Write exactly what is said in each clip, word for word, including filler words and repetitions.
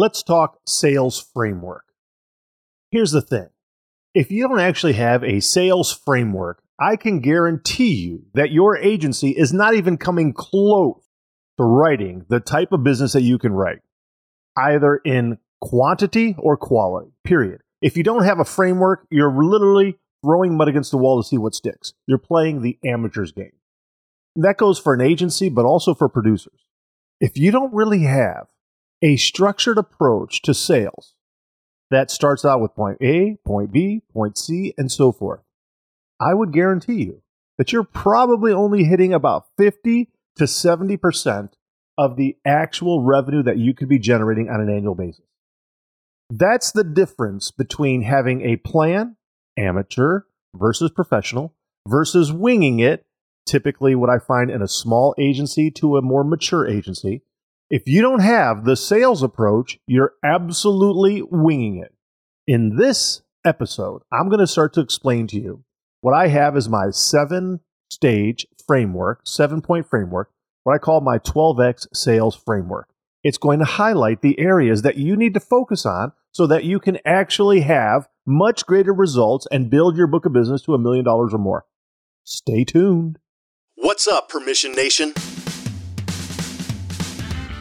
let's talk sales framework. Here's the thing. If you don't actually have a sales framework, I can guarantee you that your agency is not even coming close to writing the type of business that you can write, either in quantity or quality, period. If you don't have a framework, you're literally throwing mud against the wall to see what sticks. You're playing the amateur's game. And that goes for an agency, but also for producers. If you don't really have a structured approach to sales that starts out with point A, point B, point C, and so forth, I would guarantee you that you're probably only hitting about fifty to seventy percent of the actual revenue that you could be generating on an annual basis. That's the difference between having a plan, amateur versus professional, versus winging it, typically what I find in a small agency to a more mature agency. If you don't have the sales approach, you're absolutely winging it. In this episode, I'm going to start to explain to you what I have is my seven-stage framework, seven-point framework, what I call my twelve X Sales Framework. It's going to highlight the areas that you need to focus on so that you can actually have much greater results and build your book of business to a million dollars or more. Stay tuned. What's up, Permission Nation?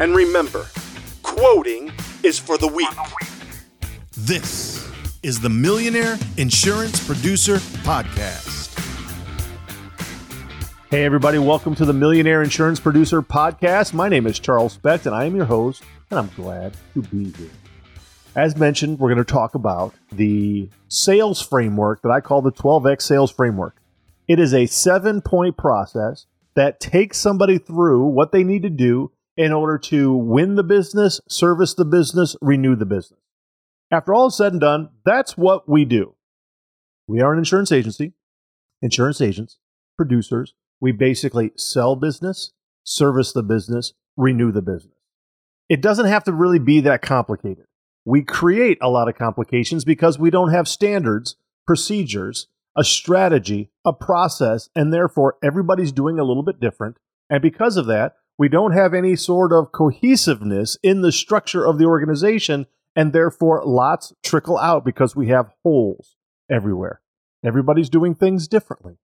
and remember, quoting is for the weak. This is the Millionaire Insurance Producer Podcast. Hey everybody, welcome to the Millionaire Insurance Producer Podcast. My name is Charles Specht and I am your host, and I'm glad to be here. As mentioned, we're going to talk about the sales framework that I call the twelve X Sales Framework. It is a seven-point process that takes somebody through what they need to do in order to win the business, service the business, renew the business. After all is said and done, that's what we do. We are an insurance agency, insurance agents, producers. We basically sell business, service the business, renew the business. It doesn't have to really be that complicated. We create a lot of complications because we don't have standards, procedures, a strategy, a process, and therefore everybody's doing a little bit different. And because of that, we don't have any sort of cohesiveness in the structure of the organization, and therefore lots trickle out because we have holes everywhere. Everybody's doing things differently.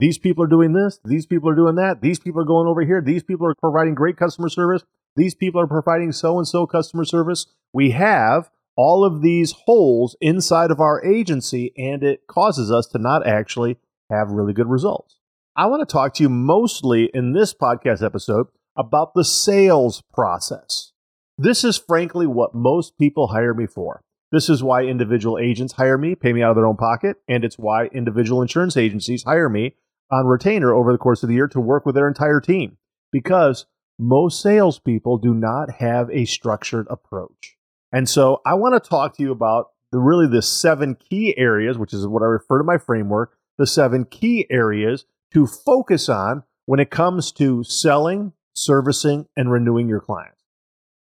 These people are doing this, these people are doing that, these people are going over here, these people are providing great customer service, these people are providing so-and-so customer service. We have all of these holes inside of our agency, and it causes us to not actually have really good results. I want to talk to you mostly in this podcast episode about the sales process. This is frankly what most people hire me for. This is why individual agents hire me, pay me out of their own pocket, and it's why individual insurance agencies hire me on retainer over the course of the year to work with their entire team, because most salespeople do not have a structured approach. And so I want to talk to you about the really the seven key areas, which is what I refer to my framework, the seven key areas to focus on when it comes to selling, servicing, and renewing your clients.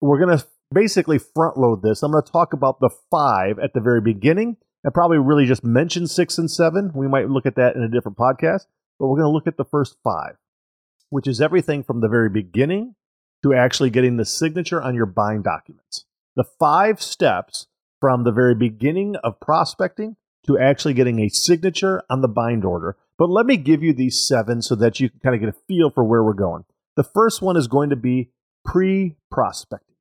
We're going to basically front load this. I'm going to talk about the five at the very beginning and probably really just mention six and seven. We might look at that in a different podcast, but we're going to look at the first five, which is everything from the very beginning to actually getting the signature on your buying documents. The five steps from the very beginning of prospecting to actually getting a signature on the bind order. But let me give you these seven so that you can kind of get a feel for where we're going. The first one is going to be pre-prospecting.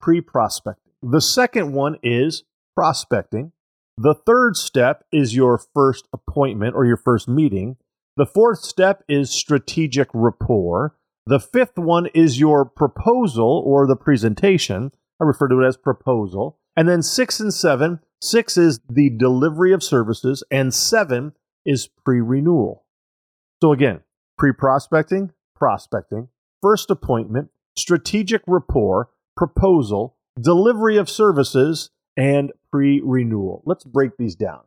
Pre-prospecting. The second one is prospecting. The third step is your first appointment or your first meeting. The fourth step is strategic rapport. The fifth one is your proposal or the presentation. I refer to it as proposal. And then six and seven, six is the delivery of services, and seven is pre-renewal. So again, pre-prospecting, prospecting, first appointment, strategic rapport, proposal, delivery of services, and pre-renewal. Let's break these down.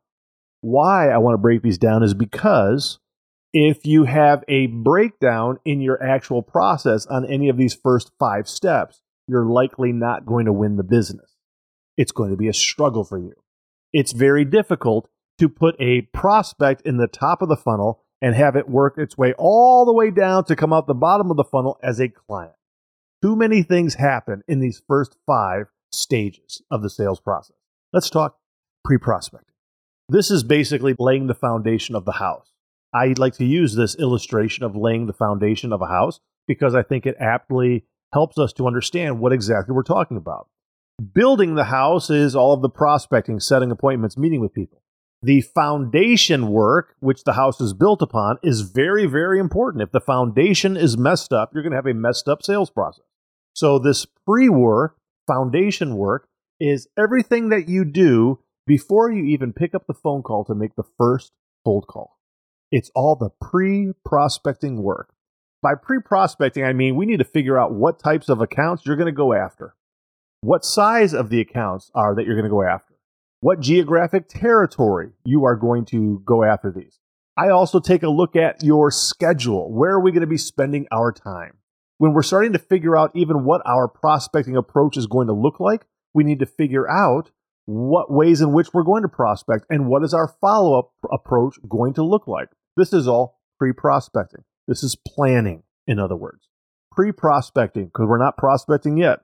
Why I want to break these down is because if you have a breakdown in your actual process on any of these first five steps, you're likely not going to win the business. It's going to be a struggle for you. It's very difficult to put a prospect in the top of the funnel and have it work its way all the way down to come out the bottom of the funnel as a client. Too many things happen in these first five stages of the sales process. Let's talk pre-prospecting. This is basically laying the foundation of the house. I like to use this illustration of laying the foundation of a house because I think it aptly helps us to understand what exactly we're talking about. Building the house is all of the prospecting, setting appointments, meeting with people. The foundation work, which the house is built upon, is very, very important. If the foundation is messed up, you're going to have a messed up sales process. So this pre-work, foundation work, is everything that you do before you even pick up the phone call to make the first cold call. It's all the pre-prospecting work. By pre-prospecting, I mean we need to figure out what types of accounts you're going to go after, what size of the accounts are that you're going to go after, what geographic territory you are going to go after these. I also take a look at your schedule. Where are we going to be spending our time? When we're starting to figure out even what our prospecting approach is going to look like, we need to figure out what ways in which we're going to prospect and what is our follow-up approach going to look like. This is all pre-prospecting. This is planning, in other words. Pre-prospecting, because we're not prospecting yet.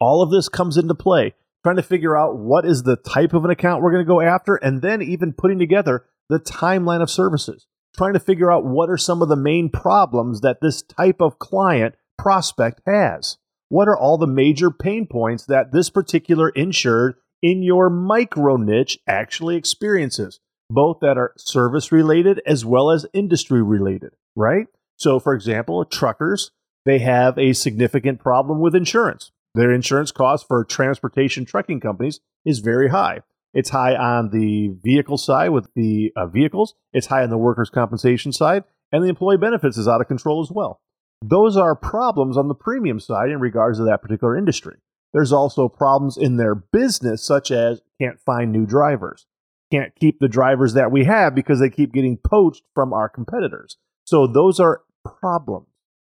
All of this comes into play, trying to figure out what is the type of an account we're going to go after, and then even putting together the timeline of services, trying to figure out what are some of the main problems that this type of client prospect has. What are all the major pain points that this particular insured in your micro niche actually experiences? Both that are service-related as well as industry-related, right? So, for example, truckers, they have a significant problem with insurance. Their insurance cost for transportation trucking companies is very high. It's high on the vehicle side with the uh, vehicles. It's high on the workers' compensation side. And the employee benefits is out of control as well. Those are problems on the premium side in regards to that particular industry. There's also problems in their business, such as can't find new drivers. Can't keep the drivers that we have because they keep getting poached from our competitors. So those are problems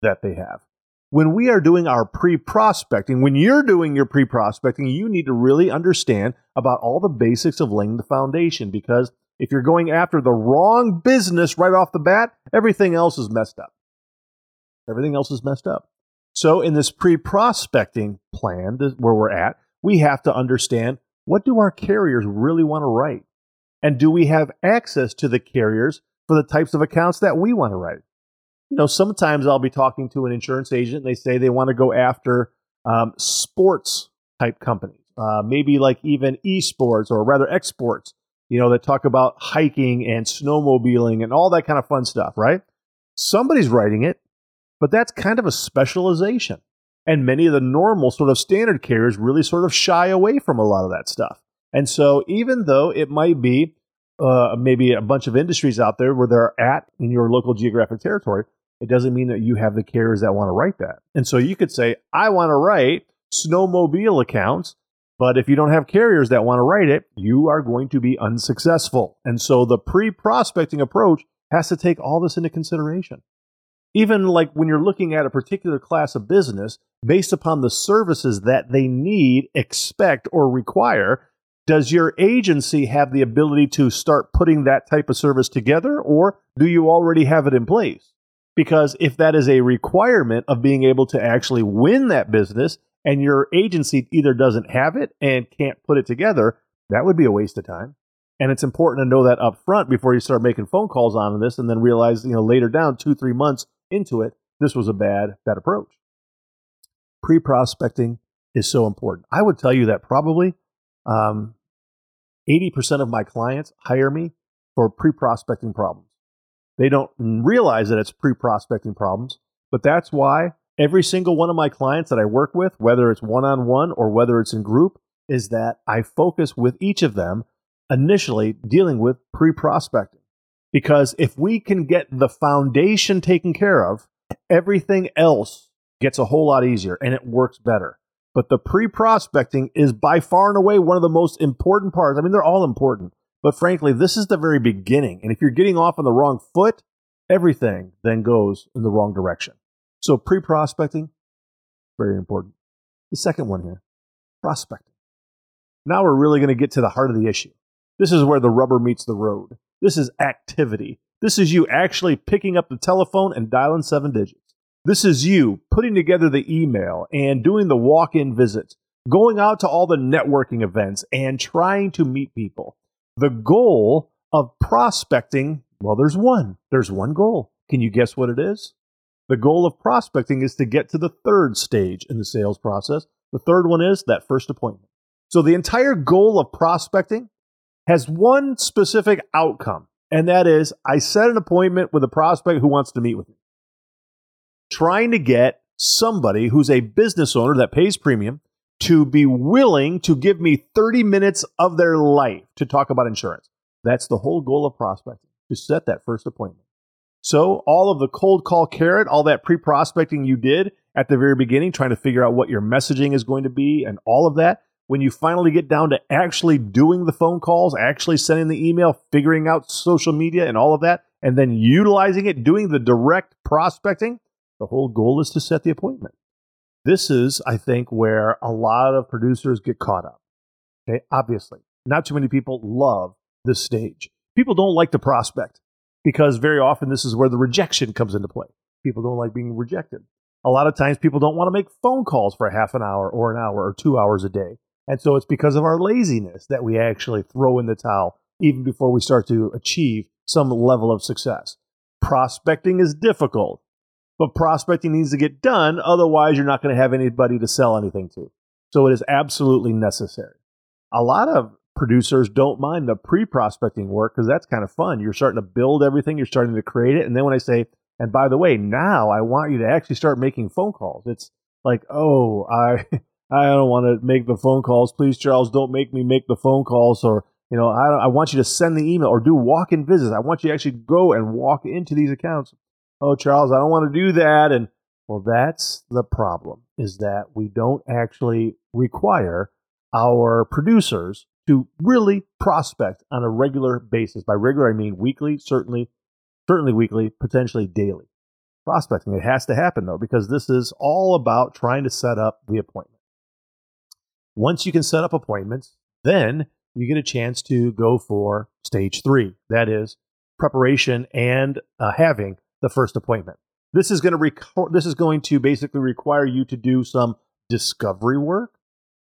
that they have. When we are doing our pre-prospecting, when you're doing your pre-prospecting, you need to really understand about all the basics of laying the foundation, because if you're going after the wrong business right off the bat, everything else is messed up. Everything else is messed up. So in this pre-prospecting plan where we're at, we have to understand, what do our carriers really want to write? And do we have access to the carriers for the types of accounts that we want to write? You know, sometimes I'll be talking to an insurance agent. And they say they want to go after um, sports type companies, uh, maybe like even esports or rather exports, you know, that talk about hiking and snowmobiling and all that kind of fun stuff, right? Somebody's writing it, but that's kind of a specialization. And many of the normal sort of standard carriers really sort of shy away from a lot of that stuff. And so even though it might be uh, maybe a bunch of industries out there where they're at in your local geographic territory, it doesn't mean that you have the carriers that want to write that. And so you could say, I want to write snowmobile accounts, but if you don't have carriers that want to write it, you are going to be unsuccessful. And so the pre-prospecting approach has to take all this into consideration. Even like when you're looking at a particular class of business, based upon the services that they need, expect, or require, does your agency have the ability to start putting that type of service together, or do you already have it in place? Because if that is a requirement of being able to actually win that business and your agency either doesn't have it and can't put it together, that would be a waste of time. And it's important to know that up front before you start making phone calls on this and then realize, you know, later down two, three months into it, this was a bad, bad approach. Pre-prospecting is so important. I would tell you that probably um, eighty percent of my clients hire me for pre-prospecting problems. They don't realize that it's pre-prospecting problems, But that's why every single one of my clients that I work with, whether it's one-on-one or whether it's in group, is that I focus with each of them initially dealing with pre-prospecting. Because if we can get the foundation taken care of, everything else gets a whole lot easier and it works better. But the pre-prospecting is by far and away one of the most important parts. I mean, they're all important, but frankly, this is the very beginning. And if you're getting off on the wrong foot, everything then goes in the wrong direction. So pre-prospecting, very important. The second one here, prospecting. Now we're really going to get to the heart of the issue. This is where the rubber meets the road. This is activity. This is you actually picking up the telephone and dialing seven digits. This is you putting together the email and doing the walk-in visits, going out to all the networking events and trying to meet people. The goal of prospecting, well, there's one. There's one goal. Can you guess what it is? The goal of prospecting is to get to the third stage in the sales process. The third one is that first appointment. So the entire goal of prospecting has one specific outcome, and that is I set an appointment with a prospect who wants to meet with me. Trying to get somebody who's a business owner that pays premium to be willing to give me thirty minutes of their life to talk about insurance. That's the whole goal of prospecting, to set that first appointment. So all of the cold call carrot, all that pre-prospecting you did at the very beginning, trying to figure out what your messaging is going to be and all of that, when you finally get down to actually doing the phone calls, actually sending the email, figuring out social media and all of that, and then utilizing it, doing the direct prospecting, the whole goal is to set the appointment. This is, I think, where a lot of producers get caught up. Okay, obviously, not too many people love this stage. People don't like to prospect because very often this is where the rejection comes into play. People don't like being rejected. A lot of times people don't want to make phone calls for a half an hour or an hour or two hours a day. And so it's because of our laziness that we actually throw in the towel even before we start to achieve some level of success. Prospecting is difficult. But prospecting needs to get done, otherwise you're not going to have anybody to sell anything to. So it is absolutely necessary. A lot of producers don't mind the pre-prospecting work because that's kind of fun. You're starting to build everything, you're starting to create it, and then when I say, and by the way, now I want you to actually start making phone calls. It's like, oh, I I don't want to make the phone calls. Please, Charles, don't make me make the phone calls. Or, you know, I, don't, I want you to send the email or do walk-in visits. I want you to actually go and walk into these accounts. Oh, Charles, I don't want to do that. And well, that's the problem, is that we don't actually require our producers to really prospect on a regular basis. By regular, I mean weekly, certainly, certainly weekly, potentially daily. Prospecting, it has to happen, though, because this is all about trying to set up the appointment. Once you can set up appointments, then you get a chance to go for stage three. That is preparation and uh, having the first appointment. This is going to rec- this is going to basically require you to do some discovery work.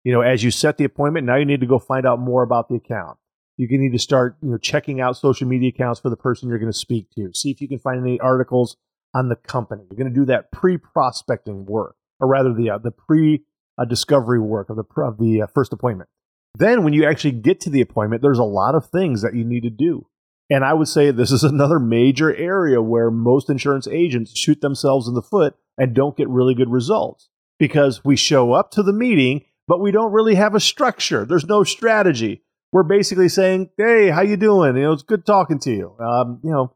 You know, as you set the appointment, now you need to go find out more about the account. You can need to start, you know, checking out social media accounts for the person you're going to speak to. See if you can find any articles on the company. You're going to do that pre-prospecting work, or rather the uh, the pre-discovery work of the of the uh, first appointment. Then when you actually get to the appointment, there's a lot of things that you need to do. And I would say this is another major area where most insurance agents shoot themselves in the foot and don't get really good results, because we show up to the meeting, but we don't really have a structure. There's no strategy. We're basically saying, hey, how you doing? You know, it's good talking to you. Um, you know,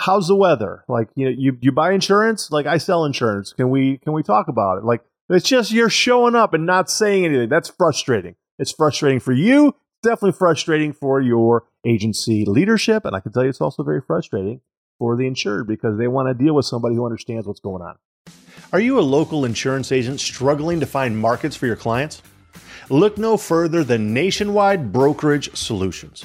how's the weather? Like, you know, you, you buy insurance? Like, I sell insurance. Can we, can we talk about it? Like, it's just you're showing up and not saying anything. That's frustrating. It's frustrating for you. Definitely frustrating for your agency leadership, and I can tell you it's also very frustrating for the insured because they want to deal with somebody who understands what's going on. Are you a local insurance agent struggling to find markets for your clients? Look no further than Nationwide Brokerage Solutions.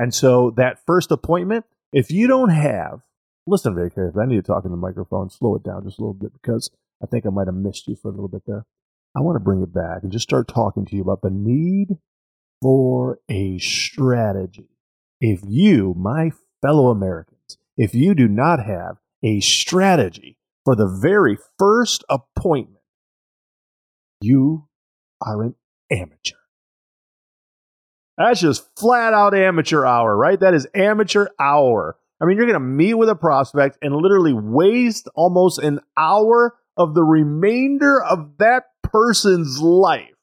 And so that first appointment, if you don't have listen very carefully. I need to talk in the microphone, slow it down just a little bit, because I think I might have missed you for a little bit there. I want to bring it back and just start talking to you about the need for a strategy. If you, my fellow Americans, if you do not have a strategy for the very first appointment, you are an amateur. That's just flat out amateur hour, right? That is amateur hour. I mean, you're going to meet with a prospect and literally waste almost an hour of the remainder of that person's life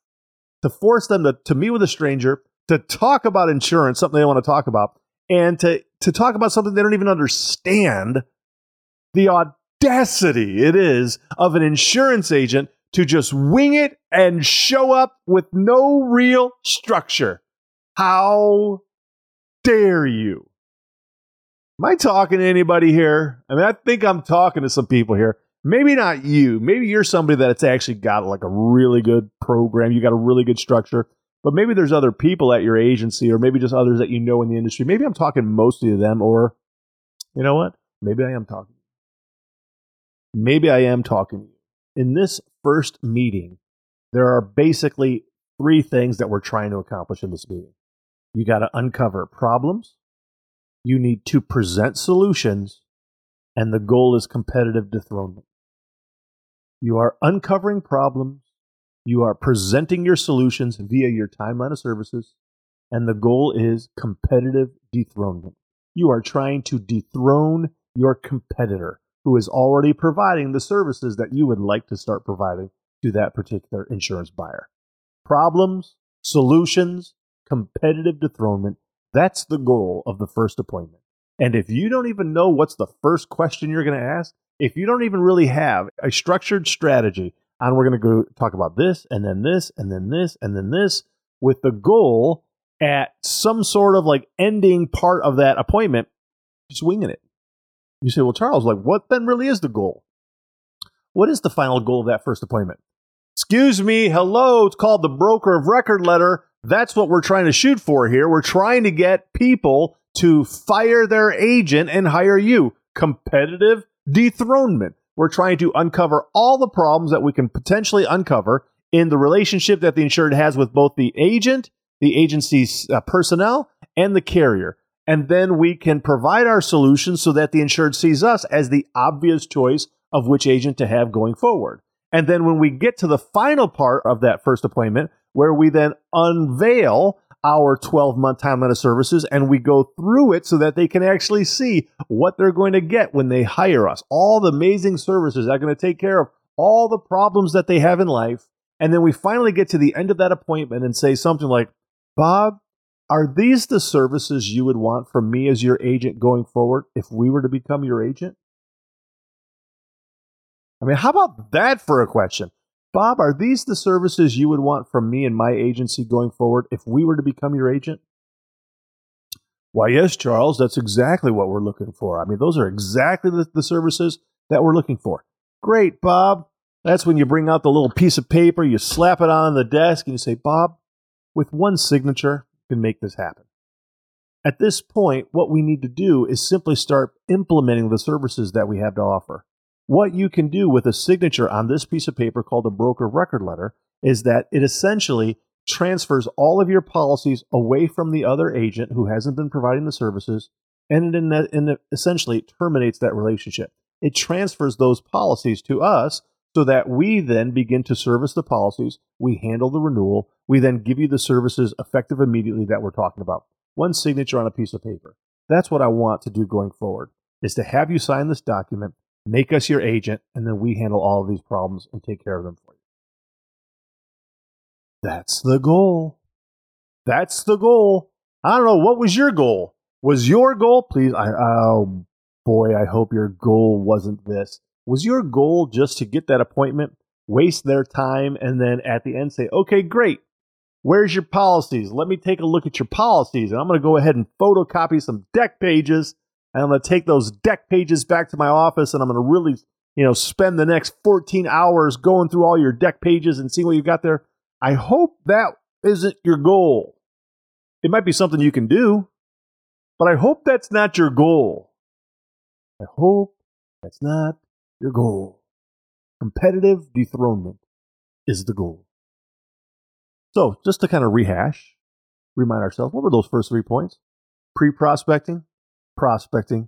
to force them to, to meet with a stranger, to talk about insurance, something they want to talk about, and to, to talk about something they don't even understand. The audacity it is of an insurance agent to just wing it and show up with no real structure. How dare you? Am I talking to anybody here? I mean, I think I'm talking to some people here. Maybe not you. Maybe you're somebody that's actually got like a really good program. You got a really good structure. But maybe there's other people at your agency, or maybe just others that you know in the industry. Maybe I'm talking mostly to them, or you know what? Maybe I am talking. Maybe I am talking to you. In this first meeting, there are basically three things that we're trying to accomplish in this meeting. You got to uncover problems. You need to present solutions. And the goal is competitive dethronement. You are uncovering problems. You are presenting your solutions via your timeline of services. And the goal is competitive dethronement. You are trying to dethrone your competitor who is already providing the services that you would like to start providing to that particular insurance buyer. Problems, solutions, competitive dethronement. That's the goal of the first appointment. And if you don't even know what's the first question you're going to ask, if you don't even really have a structured strategy on, we're going to go talk about this and then this and then this and then this, with the goal at some sort of like ending part of that appointment, just winging it. You say, well, Charles, like what then really is the goal? What is the final goal of that first appointment? Excuse me, hello, it's called the Broker of Record letter. That's what we're trying to shoot for here. We're trying to get people to fire their agent and hire you. Competitive dethronement. We're trying to uncover all the problems that we can potentially uncover in the relationship that the insured has with both the agent, the agency's uh, personnel, and the carrier. And then we can provide our solutions so that the insured sees us as the obvious choice of which agent to have going forward. And then when we get to the final part of that first appointment, where we then unveil our twelve-month timeline of services, and we go through it so that they can actually see what they're going to get when they hire us. All the amazing services that are going to take care of all the problems that they have in life. And then we finally get to the end of that appointment and say something like, Bob, are these the services you would want from me as your agent going forward if we were to become your agent? I mean, how about that for a question? Bob, are these the services you would want from me and my agency going forward if we were to become your agent? Why, yes, Charles, that's exactly what we're looking for. I mean, those are exactly the, the services that we're looking for. Great, Bob. That's when you bring out the little piece of paper, you slap it on the desk, and you say, Bob, with one signature, you can make this happen. At this point, what we need to do is simply start implementing the services that we have to offer. What you can do with a signature on this piece of paper called the Broker of Record letter is that it essentially transfers all of your policies away from the other agent who hasn't been providing the services, and it in that, in the, essentially terminates that relationship. It transfers those policies to us so that we then begin to service the policies, we handle the renewal, we then give you the services effective immediately that we're talking about. One signature on a piece of paper. That's what I want to do going forward, is to have you sign this document, make us your agent, and then we handle all of these problems and take care of them for you. That's the goal. That's the goal. I don't know. What was your goal? Was your goal, please? I, oh, boy, I hope your goal wasn't this. Was your goal just to get that appointment, waste their time, and then at the end say, okay, great. Where's your policies? Let me take a look at your policies, and I'm going to go ahead and photocopy some deck pages. And I'm going to take those deck pages back to my office, and I'm going to really, you know, spend the next fourteen hours going through all your deck pages and see what you got there. I hope that isn't your goal. It might be something you can do, but I hope that's not your goal. I hope that's not your goal. Competitive dethronement is the goal. So just to kind of rehash, remind ourselves, what were those first three points? Pre-prospecting, prospecting,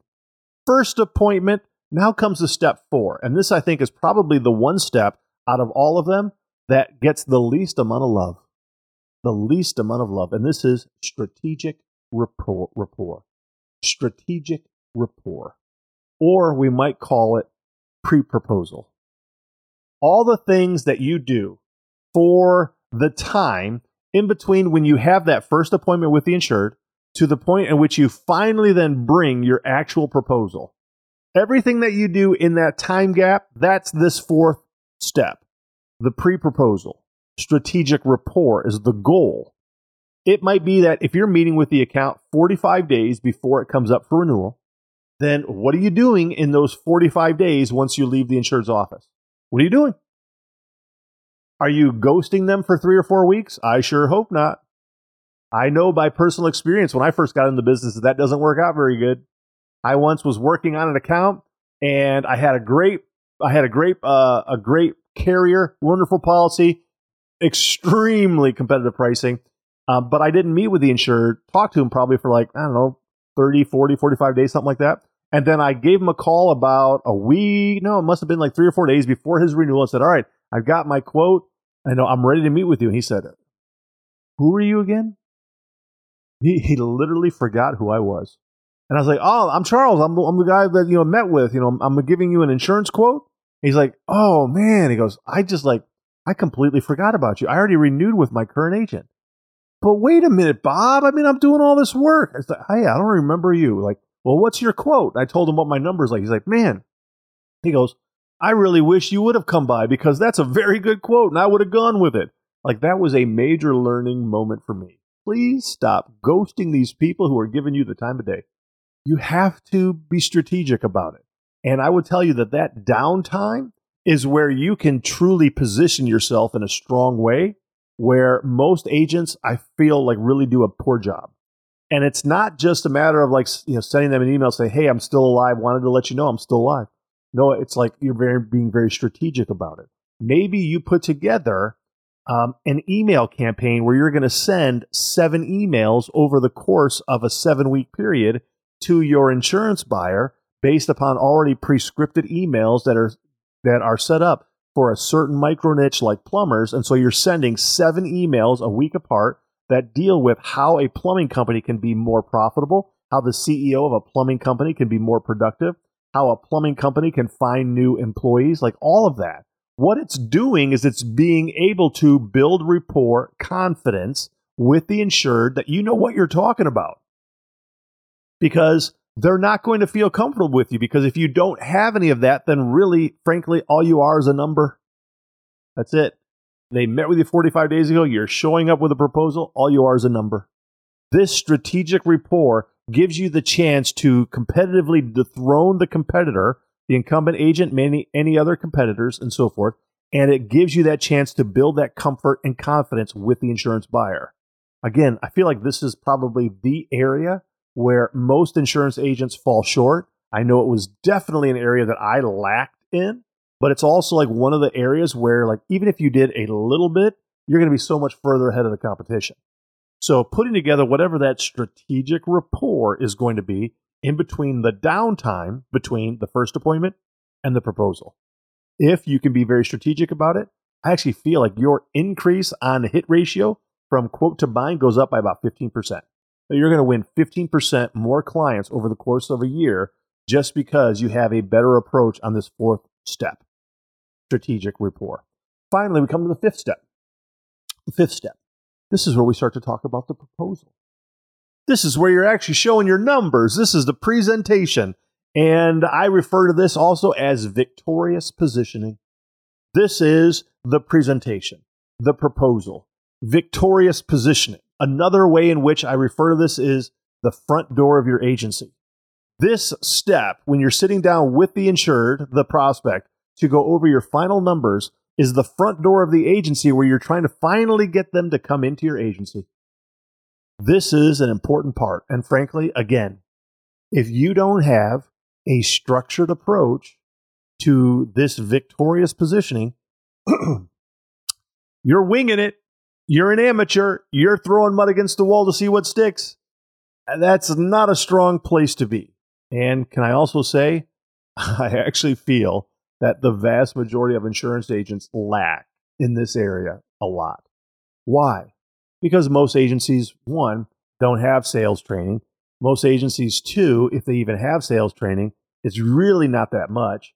first appointment. Now comes the step four. And this, I think, is probably the one step out of all of them that gets the least amount of love. The least amount of love. And this is strategic rapport. rapport. Strategic rapport. Or we might call it pre-proposal. All the things that you do for the time in between when you have that first appointment with the insured to the point at which you finally then bring your actual proposal. Everything that you do in that time gap, that's this fourth step, the pre-proposal. Strategic rapport is the goal. It might be that if you're meeting with the account forty-five days before it comes up for renewal, then what are you doing in those forty-five days once you leave the insured's office? What are you doing? Are you ghosting them for three or four weeks? I sure hope not. I know by personal experience when I first got in the business that that doesn't work out very good. I once was working on an account, and I had a great, I had a great, uh, a great carrier, wonderful policy, extremely competitive pricing, um, but I didn't meet with the insured, talked to him probably for like, I don't know, thirty, forty, forty-five days, something like that, and then I gave him a call about a week, no, it must have been like three or four days before his renewal, and said, all right, I've got my quote, I know I'm ready to meet with you, and he said, who are you again? He, he literally forgot who I was. And I was like, oh, I'm Charles. I'm, I'm the guy that, you know, met with, you know, I'm, I'm giving you an insurance quote. He's like, oh man. He goes, I just like, I completely forgot about you. I already renewed with my current agent. But wait a minute, Bob. I mean, I'm doing all this work. I was like, hey, I don't remember you. Like, well, what's your quote? I told him what my number's like. He's like, man, he goes, I really wish you would have come by because that's a very good quote and I would have gone with it. Like that was a major learning moment for me. Please stop ghosting these people who are giving you the time of day. You have to be strategic about it. And I would tell you that that downtime is where you can truly position yourself in a strong way, where most agents, I feel like, really do a poor job. And it's not just a matter of like, you know, sending them an email saying, hey, I'm still alive. Wanted to let you know I'm still alive. No, it's like you're very, being very strategic about it. Maybe you put together um, an email campaign where you're going to send seven emails over the course of a seven-week period to your insurance buyer based upon already pre-scripted emails that are that are set up for a certain micro niche like plumbers. And so you're sending seven emails a week apart that deal with how a plumbing company can be more profitable, how the C E O of a plumbing company can be more productive, how a plumbing company can find new employees, like all of that. What it's doing is it's being able to build rapport, confidence with the insured that you know what you're talking about. Because they're not going to feel comfortable with you. Because if you don't have any of that, then really, frankly, all you are is a number. That's it. They met with you forty-five days ago. You're showing up with a proposal. All you are is a number. This strategic rapport gives you the chance to competitively dethrone the competitor, the incumbent agent, many any other competitors, and so forth. And it gives you that chance to build that comfort and confidence with the insurance buyer. Again, I feel like this is probably the area where most insurance agents fall short. I know it was definitely an area that I lacked in, but it's also like one of the areas where like even if you did a little bit, you're going to be so much further ahead of the competition. So putting together whatever that strategic rapport is going to be in between the downtime between the first appointment and the proposal. If you can be very strategic about it, I actually feel like your increase on hit ratio from quote to bind goes up by about fifteen percent. You're going to win fifteen percent more clients over the course of a year just because you have a better approach on this fourth step, strategic rapport. Finally, we come to the fifth step. The fifth step. This is where we start to talk about the proposal. This is where you're actually showing your numbers. This is the presentation. And I refer to this also as victorious positioning. This is the presentation, the proposal, victorious positioning. Another way in which I refer to this is the front door of your agency. This step, when you're sitting down with the insured, the prospect, to go over your final numbers, is the front door of the agency where you're trying to finally get them to come into your agency. This is an important part. And frankly, again, if you don't have a structured approach to this victorious positioning, you're winging it. You're an amateur. You're throwing mud against the wall to see what sticks. That's not a strong place to be. And can I also say, I actually feel that the vast majority of insurance agents lack in this area a lot. Why? Because most agencies, one, don't have sales training. Most agencies, two, if they even have sales training, it's really not that much.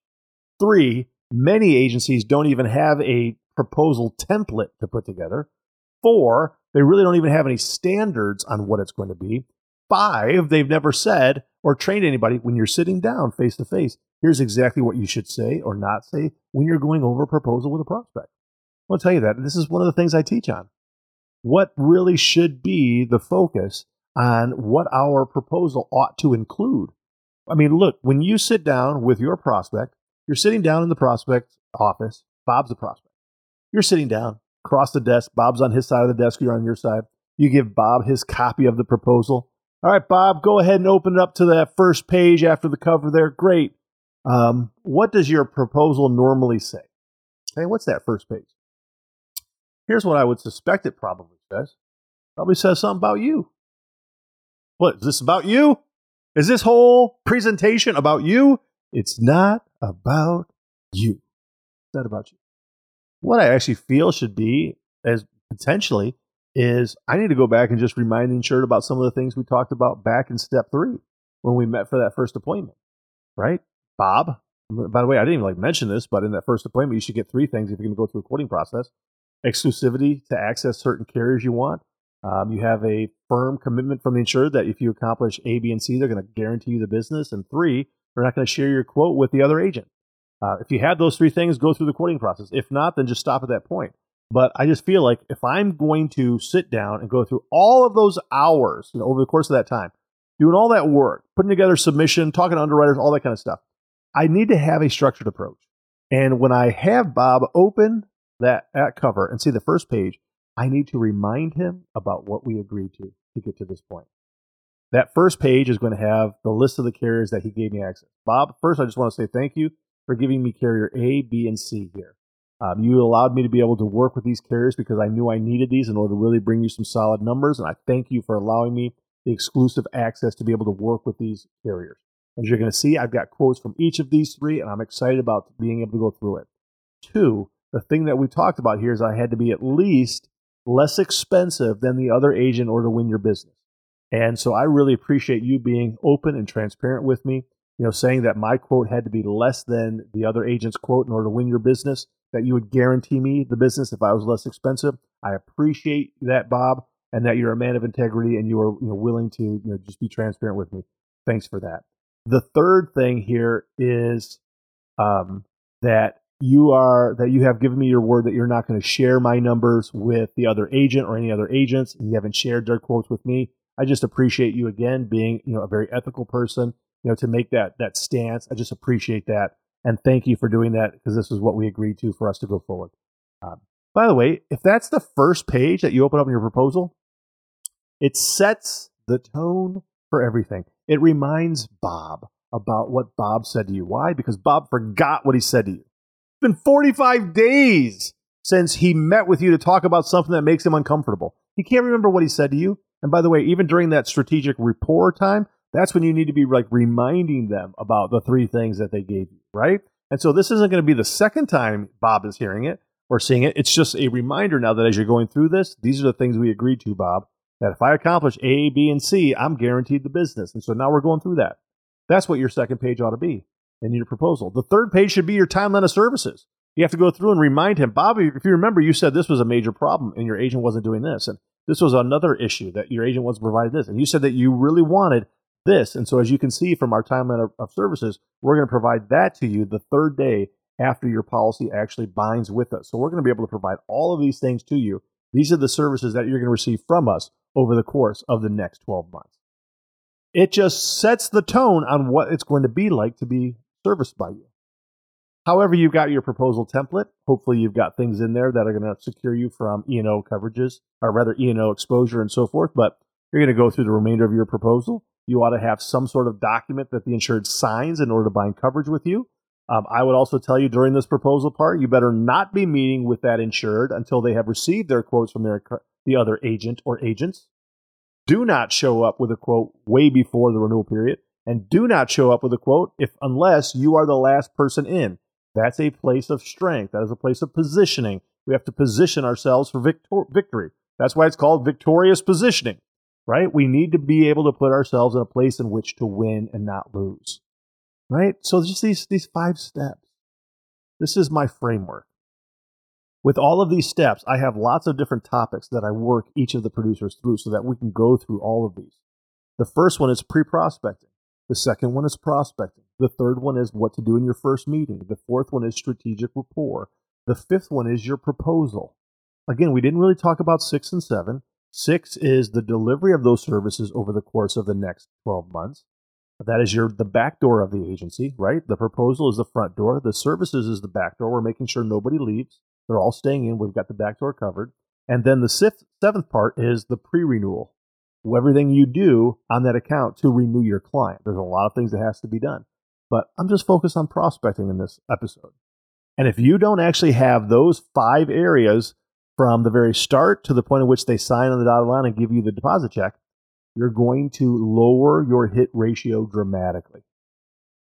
Three, many agencies don't even have a proposal template to put together. Four, they really don't even have any standards on what it's going to be. Five, they've never said or trained anybody when you're sitting down face to face, here's exactly what you should say or not say when you're going over a proposal with a prospect. I'll tell you that. This is one of the things I teach on. What really should be the focus on what our proposal ought to include. I mean, look, when you sit down with your prospect, you're sitting down in the prospect's office. Bob's the prospect. You're sitting down across the desk. Bob's on his side of the desk. You're on your side. You give Bob his copy of the proposal. All right, Bob, go ahead and open it up to that first page after the cover there. Great. Um, what does your proposal normally say? Hey, what's that first page? Here's what I would suspect it probably says. Probably says something about you. What, is this about you? Is this whole presentation about you? It's not about you. It's not about you. What I actually feel should be, as potentially, is I need to go back and just remind the insured about some of the things we talked about back in step three when we met for that first appointment, right? Bob, by the way, I didn't even like mention this, but in that first appointment, you should get three things if you're going to go through a quoting process. Exclusivity to access certain carriers you want. Um, you have a firm commitment from the insured that if you accomplish A, B, and C, they're going to guarantee you the business. And three, they're not going to share your quote with the other agent. Uh, if you have those three things, go through the quoting process. If not, then just stop at that point. But I just feel like if I'm going to sit down and go through all of those hours, you know, over the course of that time, doing all that work, putting together submission, talking to underwriters, all that kind of stuff, I need to have a structured approach. And when I have Bob open that, that cover and see the first page, I need to remind him about what we agreed to to get to this point. That first page is going to have the list of the carriers that he gave me access. Bob, first, I just want to say thank you for giving me carrier A, B, and C here. Um, you allowed me to be able to work with these carriers because I knew I needed these in order to really bring you some solid numbers. And I thank you for allowing me the exclusive access to be able to work with these carriers. As you're going to see, I've got quotes from each of these three, and I'm excited about being able to go through it. Two, the thing that we talked about here is I had to be at least less expensive than the other agent in order to win your business. And so I really appreciate you being open and transparent with me, you know, saying that my quote had to be less than the other agent's quote in order to win your business, that you would guarantee me the business if I was less expensive. I appreciate that, Bob, and that you're a man of integrity and you are, you know, willing to, you know, just be transparent with me. Thanks for that. The third thing here is um, that you are that you have given me your word that you're not going to share my numbers with the other agent or any other agents, and you haven't shared their quotes with me. I just appreciate you again being, you know, a very ethical person, you know, to make that that stance. I just appreciate that. And thank you for doing that because this is what we agreed to for us to go forward. Um, by the way, if that's the first page that you open up in your proposal, it sets the tone for everything. It reminds Bob about what Bob said to you. Why? Because Bob forgot what he said to you. It's been forty-five days since he met with you to talk about something that makes him uncomfortable. He can't remember what he said to you. And by the way, even during that strategic rapport time, that's when you need to be like reminding them about the three things that they gave you, right? And so this isn't going to be the second time Bob is hearing it or seeing it. It's just a reminder now that as you're going through this, these are the things we agreed to, Bob, that if I accomplish A, B, and C, I'm guaranteed the business. And so now we're going through that. That's what your second page ought to be in your proposal. The third page should be your timeline of services. You have to go through and remind him, Bob, if you remember, you said this was a major problem and your agent wasn't doing this. And this was another issue that your agent wasn't providing this. And you said that you really wanted this. And so as you can see from our timeline of, of services, we're going to provide that to you the third day after your policy actually binds with us. So we're going to be able to provide all of these things to you. These are the services that you're going to receive from us over the course of the next twelve months. It just sets the tone on what it's going to be like to be serviced by you. However, you've got your proposal template. Hopefully you've got things in there that are going to secure you from E and O coverages, or rather E and O exposure and so forth. But you're going to go through the remainder of your proposal. You ought to have some sort of document that the insured signs in order to bind coverage with you. Um, I would also tell you during this proposal part, you better not be meeting with that insured until they have received their quotes from their the other agent or agents. Do not show up with a quote way before the renewal period, and do not show up with a quote if unless you are the last person in. That's a place of strength. That is a place of positioning. We have to position ourselves for victor- victory. That's why it's called victorious positioning, right? We need to be able to put ourselves in a place in which to win and not lose, right? So just these, these five steps. This is my framework. With all of these steps, I have lots of different topics that I work each of the producers through so that we can go through all of these. The first one is pre-prospecting. The second one is prospecting. The third one is what to do in your first meeting. The fourth one is strategic rapport. The fifth one is your proposal. Again, we didn't really talk about six and seven. Six is the delivery of those services over the course of the next twelve months. That is your the back door of the agency, right? The proposal is the front door. The services is the back door. We're making sure nobody leaves. They're all staying in. We've got the back door covered. And then the sixth, seventh part is the pre-renewal. Everything you do on that account to renew your client. There's a lot of things that has to be done. But I'm just focused on prospecting in this episode. And if you don't actually have those five areas from the very start to the point at which they sign on the dotted line and give you the deposit check, you're going to lower your hit ratio dramatically.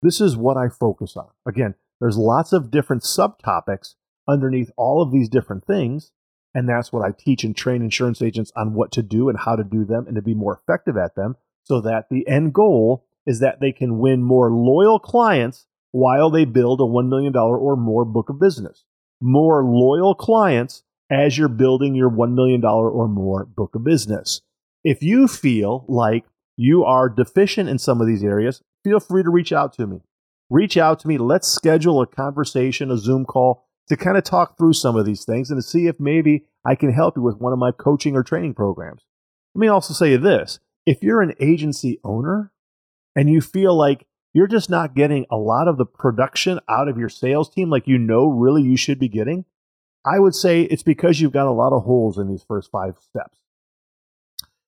This is what I focus on. Again, there's lots of different subtopics underneath all of these different things. And that's what I teach and train insurance agents on what to do and how to do them and to be more effective at them so that the end goal is that they can win more loyal clients while they build a one million dollars or more book of business. More loyal clients as you're building your one million dollars or more book of business. If you feel like you are deficient in some of these areas, feel free to reach out to me. Reach out to me. Let's schedule a conversation, a Zoom call, to kind of talk through some of these things and to see if maybe I can help you with one of my coaching or training programs. Let me also say this. If you're an agency owner and you feel like you're just not getting a lot of the production out of your sales team like you know really you should be getting, I would say it's because you've got a lot of holes in these first five steps.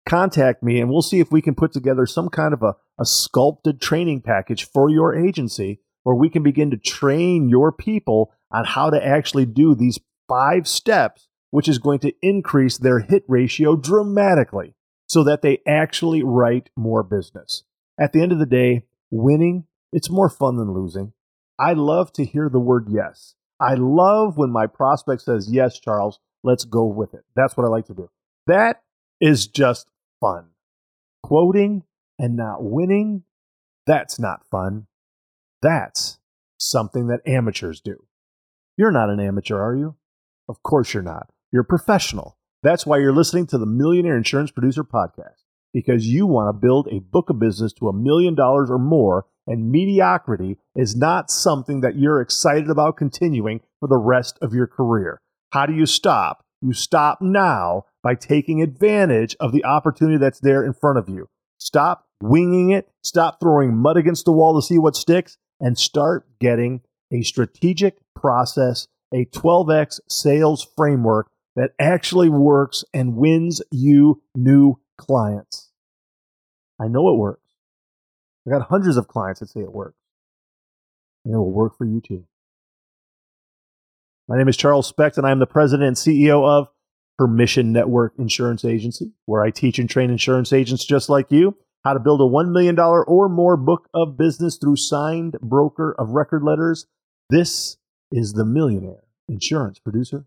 Contact me and we'll see if we can put together some kind of a, a sculpted training package for your agency where we can begin to train your people on how to actually do these five steps, which is going to increase their hit ratio dramatically so that they actually write more business. At the end of the day, winning, it's more fun than losing. I love to hear the word yes. I love when my prospect says, yes, Charles, let's go with it. That's what I like to do. That is just fun. Quoting and not winning, that's not fun. That's something that amateurs do. You're not an amateur, are you? Of course you're not. You're a professional. That's why you're listening to the Millionaire Insurance Producer Podcast, because you want to build a book of business to a million dollars or more, and mediocrity is not something that you're excited about continuing for the rest of your career. How do you stop? You stop now by taking advantage of the opportunity that's there in front of you. Stop winging it. Stop throwing mud against the wall to see what sticks, and start getting a strategic process, a twelve X sales framework that actually works and wins you new clients. I know it works. I got hundreds of clients that say it works. And it will work for you too. My name is Charles Specht, and I am the president and C E O of Permission Network Insurance Agency, where I teach and train insurance agents just like you how to build a one million dollars or more book of business through signed broker of record letters. This is the Millionaire Insurance Producer